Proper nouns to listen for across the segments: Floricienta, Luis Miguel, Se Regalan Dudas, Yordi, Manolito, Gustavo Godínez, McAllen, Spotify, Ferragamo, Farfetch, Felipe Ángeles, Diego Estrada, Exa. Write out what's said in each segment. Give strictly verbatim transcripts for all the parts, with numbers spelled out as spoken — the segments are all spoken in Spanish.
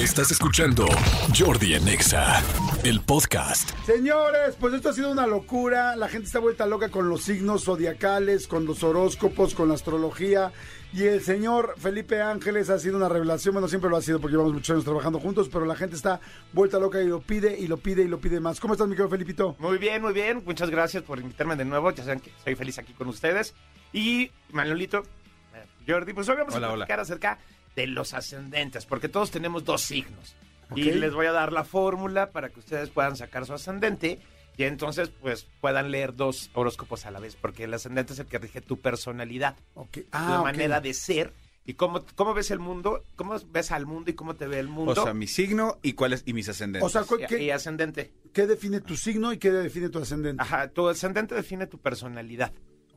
Estás escuchando Yordi en Exa, el podcast. Señores, pues esto ha sido una locura. La gente está vuelta loca con los signos zodiacales, con los horóscopos, con la astrología. Y el señor Felipe Ángeles ha sido una revelación. Bueno, siempre lo ha sido porque llevamos muchos años trabajando juntos, pero la gente está vuelta loca y lo pide y lo pide y lo pide más. ¿Cómo estás, mi querido Felipito? Muy bien, muy bien. Muchas gracias por invitarme de nuevo. Ya saben que soy feliz aquí con ustedes. Y Manolito, Yordi, pues hoy vamos hola, a platicar hola. acerca de los ascendentes, porque todos tenemos dos signos. Okay. Y les voy a dar la fórmula para que ustedes puedan sacar su ascendente. Y entonces, pues, puedan leer dos horóscopos a la vez, porque el ascendente es el que rige tu personalidad, okay. ah, tu okay. manera de ser, y cómo, cómo ves el mundo, cómo ves al mundo y cómo te ve el mundo. O sea, mi signo y cuál es, y mis ascendentes. O sea, ¿qué, y ascendente. ¿Qué define tu signo y qué define tu ascendente? Ajá, tu ascendente define tu personalidad.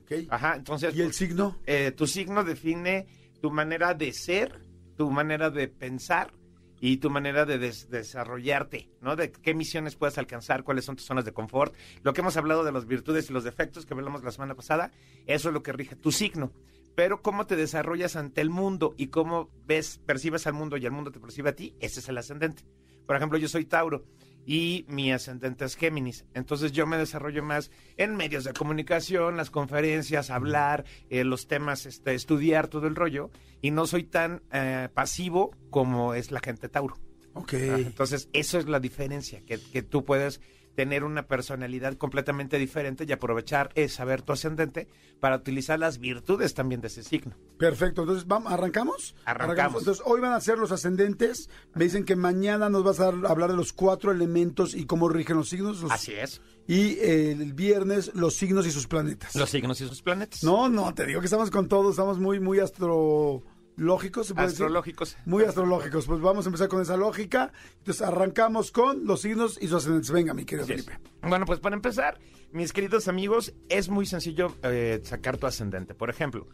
Okay. Ajá, entonces. ¿Y el pues, signo? Eh, tu signo define tu manera de ser, tu manera de pensar, y tu manera de des- desarrollarte, ¿no? De qué misiones puedes alcanzar, cuáles son tus zonas de confort. Lo que hemos hablado de las virtudes y los defectos que hablamos la semana pasada, eso es lo que rige tu signo. Pero cómo te desarrollas ante el mundo y cómo ves, percibes al mundo y el mundo te percibe a ti, ese es el ascendente. Por ejemplo, yo soy Tauro y mi ascendente es Géminis. Entonces yo me desarrollo más en medios de comunicación, las conferencias, hablar, eh, los temas, este, estudiar, todo el rollo. Y no soy tan eh, pasivo como es la gente Tauro. Ok. ¿No? Entonces eso es la diferencia, que, que tú puedes tener una personalidad completamente diferente y aprovechar es saber tu ascendente para utilizar las virtudes también de ese signo. Perfecto, entonces ¿vamos, ¿arrancamos? Arrancamos. Arrancamos. Entonces hoy van a ser los ascendentes, me dicen que mañana nos vas a hablar de los cuatro elementos y cómo rigen los signos. Los... Así es. Y eh, el viernes, los signos y sus planetas. Los signos y sus planetas. No, no, te digo que estamos con todos, estamos muy, muy astro... ¿Lógicos? ¿Se puede astrológicos. Decir? Muy astrológicos. Pues vamos a empezar con esa lógica. Entonces arrancamos con los signos y sus ascendentes. Venga, mi querido Felipe. Bueno, pues para empezar, mis queridos amigos, es muy sencillo eh, sacar tu ascendente. Por ejemplo,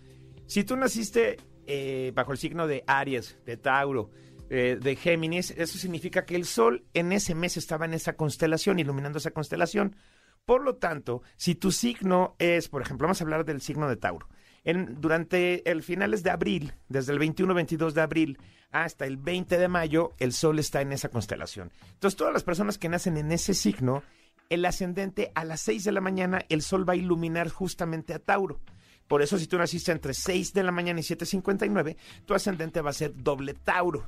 si tú naciste eh, bajo el signo de Aries, de Tauro, eh, de Géminis, eso significa que el Sol en ese mes estaba en esa constelación, iluminando esa constelación. Por lo tanto, si tu signo es, por ejemplo, vamos a hablar del signo de Tauro. En, durante el finales de abril, desde el veintiuno veintidós de abril hasta el veinte de mayo, el Sol está en esa constelación. Entonces, todas las personas que nacen en ese signo, el ascendente a las seis de la mañana, el Sol va a iluminar justamente a Tauro. Por eso, si tú naciste entre seis de la mañana y siete cincuenta y nueve, tu ascendente va a ser doble Tauro.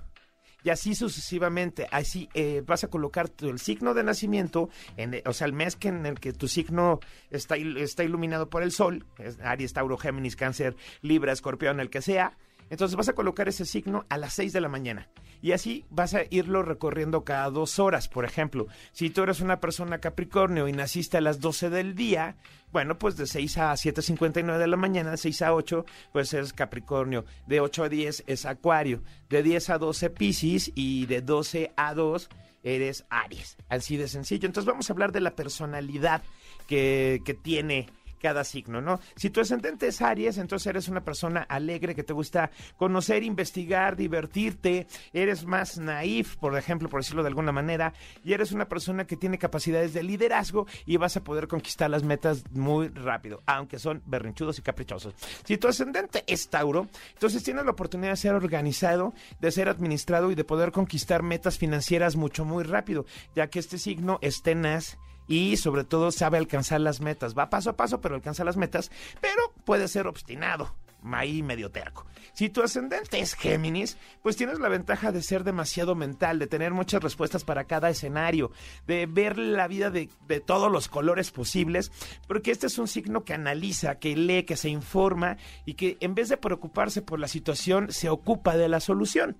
Y así sucesivamente, así eh, vas a colocar tu, el signo de nacimiento, en, o sea, el mes que en el que tu signo está, il, está iluminado por el Sol, es Aries, Tauro, Géminis, Cáncer, Libra, Escorpión, el que sea. Entonces vas a colocar ese signo a las seis de la mañana y así vas a irlo recorriendo cada dos horas. Por ejemplo, si tú eres una persona Capricornio y naciste a las doce del día, bueno, pues de seis a siete cincuenta y nueve de la mañana, de seis a ocho, pues es Capricornio, de ocho a diez es Acuario, de diez a doce Piscis y de doce a dos eres Aries. Así de sencillo. Entonces vamos a hablar de la personalidad que, que tiene cada signo, ¿no? Si tu ascendente es Aries, entonces eres una persona alegre que te gusta conocer, investigar, divertirte, eres más naif, por ejemplo, por decirlo de alguna manera, y eres una persona que tiene capacidades de liderazgo y vas a poder conquistar las metas muy rápido, aunque son berrinchudos y caprichosos. Si tu ascendente es Tauro, entonces tienes la oportunidad de ser organizado, de ser administrado y de poder conquistar metas financieras mucho, muy rápido, ya que este signo es tenaz, y sobre todo sabe alcanzar las metas. Va paso a paso, pero alcanza las metas. Pero puede ser obstinado, ahí medio terco. Si tu ascendente es Géminis, pues tienes la ventaja de ser demasiado mental, de tener muchas respuestas para cada escenario, de ver la vida de, de todos los colores posibles, porque este es un signo que analiza, que lee, que se informa y que en vez de preocuparse por la situación, se ocupa de la solución.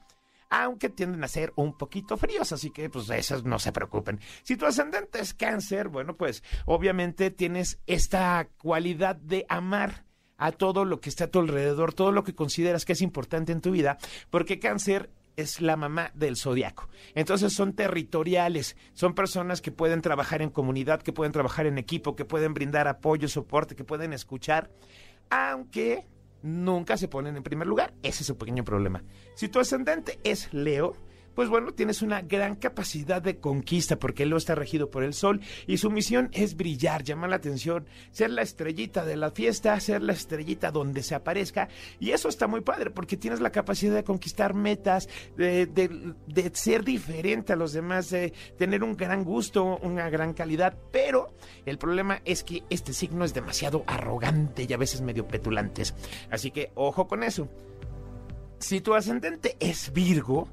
Aunque tienden a ser un poquito fríos, así que pues esas no se preocupen. Si tu ascendente es Cáncer, bueno, pues obviamente tienes esta cualidad de amar a todo lo que está a tu alrededor, todo lo que consideras que es importante en tu vida, porque Cáncer es la mamá del zodiaco. Entonces son territoriales, son personas que pueden trabajar en comunidad, que pueden trabajar en equipo, que pueden brindar apoyo, soporte, que pueden escuchar, aunque nunca se ponen en primer lugar. Ese es su pequeño problema. Si tu ascendente es Leo, pues bueno, tienes una gran capacidad de conquista, porque él está regido por el sol y su misión es brillar, llamar la atención, ser la estrellita de la fiesta, ser la estrellita donde se aparezca, y eso está muy padre porque tienes la capacidad de conquistar metas, de, de, de ser diferente a los demás, de tener un gran gusto, una gran calidad, pero el problema es que este signo es demasiado arrogante y a veces medio petulantes, así que ojo con eso. Si tu ascendente es Virgo,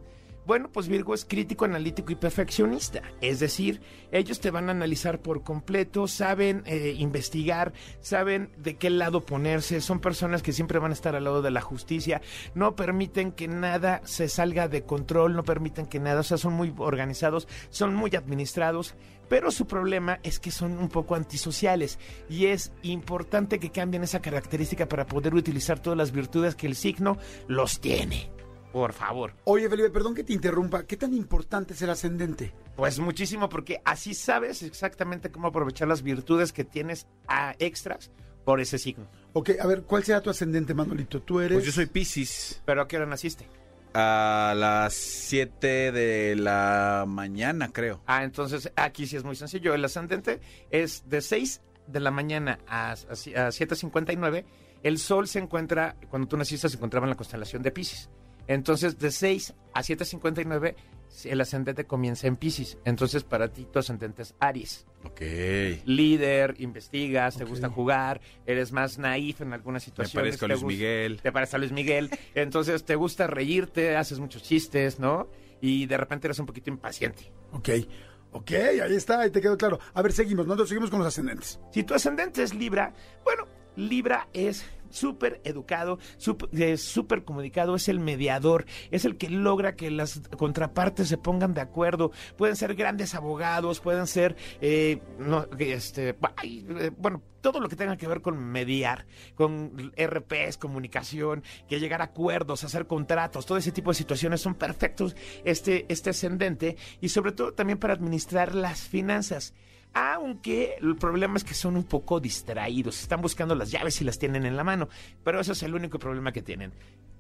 bueno, pues Virgo es crítico, analítico y perfeccionista. Es decir, ellos te van a analizar por completo, saben eh, investigar, saben de qué lado ponerse. Son personas que siempre van a estar al lado de la justicia. No permiten que nada se salga de control, no permiten que nada. O sea, son muy organizados, son muy administrados. Pero su problema es que son un poco antisociales y es importante que cambien esa característica para poder utilizar todas las virtudes que el signo los tiene. Por favor. Oye, Felipe, perdón que te interrumpa. ¿Qué tan importante es el ascendente? Pues muchísimo, porque así sabes exactamente cómo aprovechar las virtudes que tienes a extras por ese signo. Ok, a ver, ¿cuál será tu ascendente, Manolito? Tú eres... Pues yo soy Piscis. ¿Pero a qué hora naciste? A las siete de la mañana, creo. Ah, entonces aquí sí es muy sencillo. El ascendente es de seis de la mañana a, a, a siete cincuenta y nueve. El sol se encuentra, cuando tú naciste, se encontraba en la constelación de Piscis. Entonces, de seis a siete cincuenta y nueve, el ascendente comienza en Piscis. Entonces, para ti, tu ascendente es Aries. Ok. Líder, investigas, okay. Te gusta jugar, eres más naif en algunas situaciones. Te parece a Luis Miguel. Te parece a Luis Miguel. Entonces, te gusta reírte, haces muchos chistes, ¿no? Y de repente eres un poquito impaciente. Ok. Ok, ahí está, ahí te quedó claro. A ver, seguimos, nosotros seguimos con los ascendentes. Si tu ascendente es Libra, bueno, Libra es... súper educado, súper eh, comunicado, es el mediador, es el que logra que las contrapartes se pongan de acuerdo, pueden ser grandes abogados, pueden ser, eh, no, este, bueno, todo lo que tenga que ver con mediar, con R P s, comunicación, que llegar a acuerdos, hacer contratos, todo ese tipo de situaciones son perfectos este, este ascendente, y sobre todo también para administrar las finanzas. Aunque el problema es que son un poco distraídos, están buscando las llaves y las tienen en la mano, pero ese es el único problema que tienen.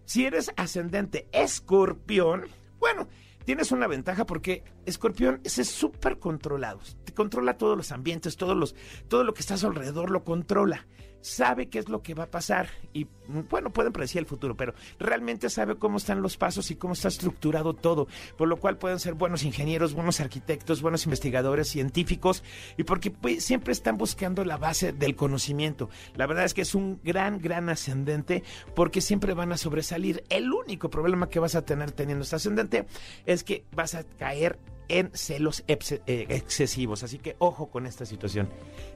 Si eres ascendente Escorpión, bueno, tienes una ventaja porque Escorpión es súper controlado, te controla todos los ambientes, todos los, todo lo que está a su alrededor lo controla. Sabe qué es lo que va a pasar y, bueno, pueden predecir el futuro, pero realmente sabe cómo están los pasos y cómo está estructurado todo, por lo cual pueden ser buenos ingenieros, buenos arquitectos, buenos investigadores, científicos, y porque pues, siempre están buscando la base del conocimiento. La verdad es que es un gran, gran ascendente porque siempre van a sobresalir. El único problema que vas a tener teniendo este ascendente es que vas a caer en celos excesivos, así que ojo con esta situación.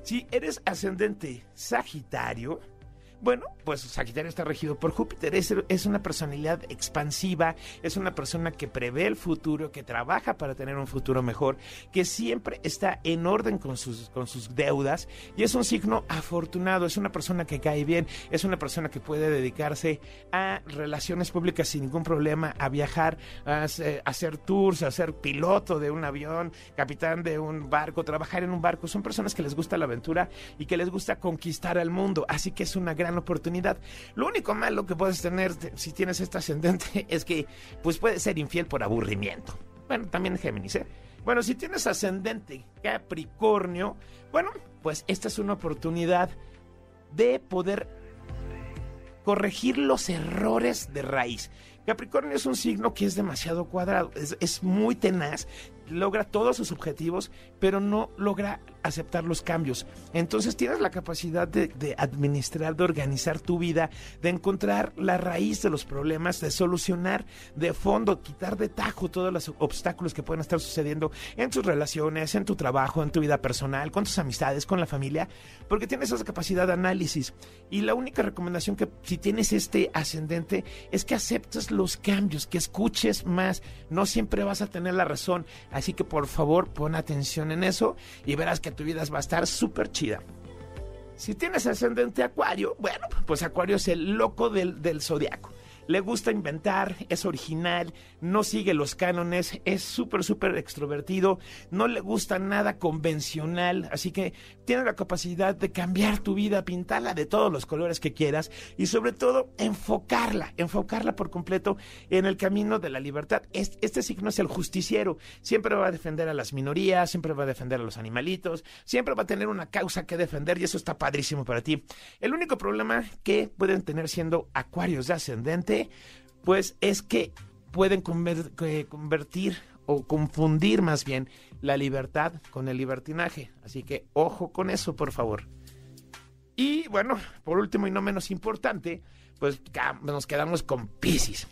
Si eres ascendente Sagitario, bueno, pues Sagitario está regido por Júpiter, es, es una personalidad expansiva, es una persona que prevé el futuro, que trabaja para tener un futuro mejor, que siempre está en orden con sus, con sus deudas y es un signo afortunado, es una persona que cae bien, es una persona que puede dedicarse a relaciones públicas sin ningún problema, a viajar, a, a hacer tours, a ser piloto de un avión, capitán de un barco, trabajar en un barco. Son personas que les gusta la aventura y que les gusta conquistar al mundo, así que es una gran oportunidad. Lo único malo que puedes tener si tienes este ascendente es que pues puedes ser infiel por aburrimiento. Bueno, también Géminis, ¿eh? Bueno, si tienes ascendente Capricornio, bueno, pues esta es una oportunidad de poder corregir los errores de raíz. Capricornio es un signo que es demasiado cuadrado, es, es muy tenaz, logra todos sus objetivos, pero no logra aceptar los cambios. Entonces tienes la capacidad de, de administrar, de organizar tu vida, de encontrar la raíz de los problemas, de solucionar de fondo, quitar de tajo todos los obstáculos que pueden estar sucediendo en tus relaciones, en tu trabajo, en tu vida personal, con tus amistades, con la familia, porque tienes esa capacidad de análisis. Y la única recomendación que si tienes este ascendente es que aceptes los cambios, que escuches más. No siempre vas a tener la razón, así que por favor pon atención en eso y verás que tu vida va a estar súper chida. Si tienes ascendente Acuario, bueno, pues Acuario es el loco del, del zodiaco. le gusta inventar, es original, no sigue los cánones, es súper, súper extrovertido, no le gusta nada convencional, así que tiene la capacidad de cambiar tu vida, pintarla de todos los colores que quieras y sobre todo enfocarla, enfocarla por completo en el camino de la libertad. Este signo es el justiciero, siempre va a defender a las minorías, siempre va a defender a los animalitos, siempre va a tener una causa que defender y eso está padrísimo para ti. El único problema que pueden tener siendo acuarios de ascendente, pues es que pueden convertir o confundir más bien la libertad con el libertinaje. Así que ojo con eso, por favor. Y bueno, por último y no menos importante, pues nos quedamos con Piscis.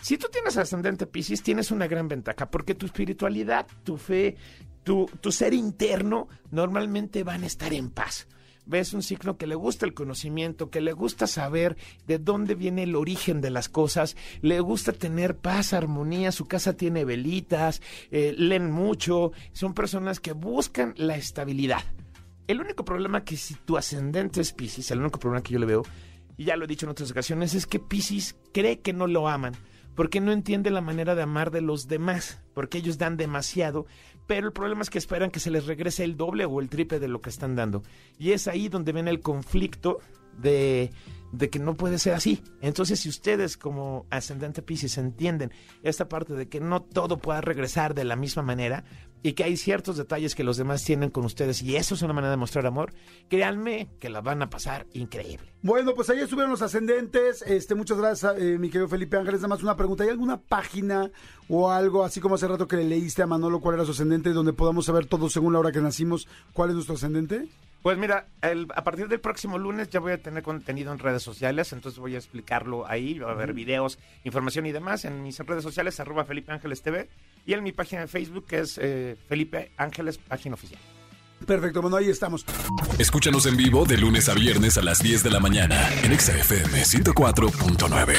Si tú tienes ascendente Piscis, tienes una gran ventaja porque tu espiritualidad, tu fe, tu, tu ser interno normalmente van a estar en paz. Ves un signo que le gusta el conocimiento, que le gusta saber de dónde viene el origen de las cosas, le gusta tener paz, armonía, su casa tiene velitas, eh, leen mucho, son personas que buscan la estabilidad. El único problema que si tu ascendente es Piscis, el único problema que yo le veo, y ya lo he dicho en otras ocasiones, es que Piscis cree que no lo aman, porque no entiende la manera de amar de los demás, porque ellos dan demasiado, pero el problema es que esperan que se les regrese el doble o el triple de lo que están dando. Y es ahí donde viene el conflicto de, de que no puede ser así. Entonces, si ustedes como ascendente Piscis entienden esta parte de que no todo pueda regresar de la misma manera y que hay ciertos detalles que los demás tienen con ustedes y eso es una manera de mostrar amor, créanme que la van a pasar increíble. Bueno, pues ahí estuvieron los ascendentes. Este, muchas gracias, eh, mi querido Felipe Ángeles. Nada más una pregunta, ¿hay alguna página o algo, así como hace rato que le leíste a Manolo cuál era su ascendente, donde podamos saber todos según la hora que nacimos cuál es nuestro ascendente? Pues mira, el, a partir del próximo lunes ya voy a tener contenido en redes sociales, entonces voy a explicarlo ahí, va a haber videos, información y demás en mis redes sociales, arroba Felipe Ángeles T V, y en mi página de Facebook que es eh, Felipe Ángeles, página oficial. Perfecto, bueno, ahí estamos. Escúchanos en vivo de lunes a viernes a las diez de la mañana en Exa F M ciento cuatro punto nueve.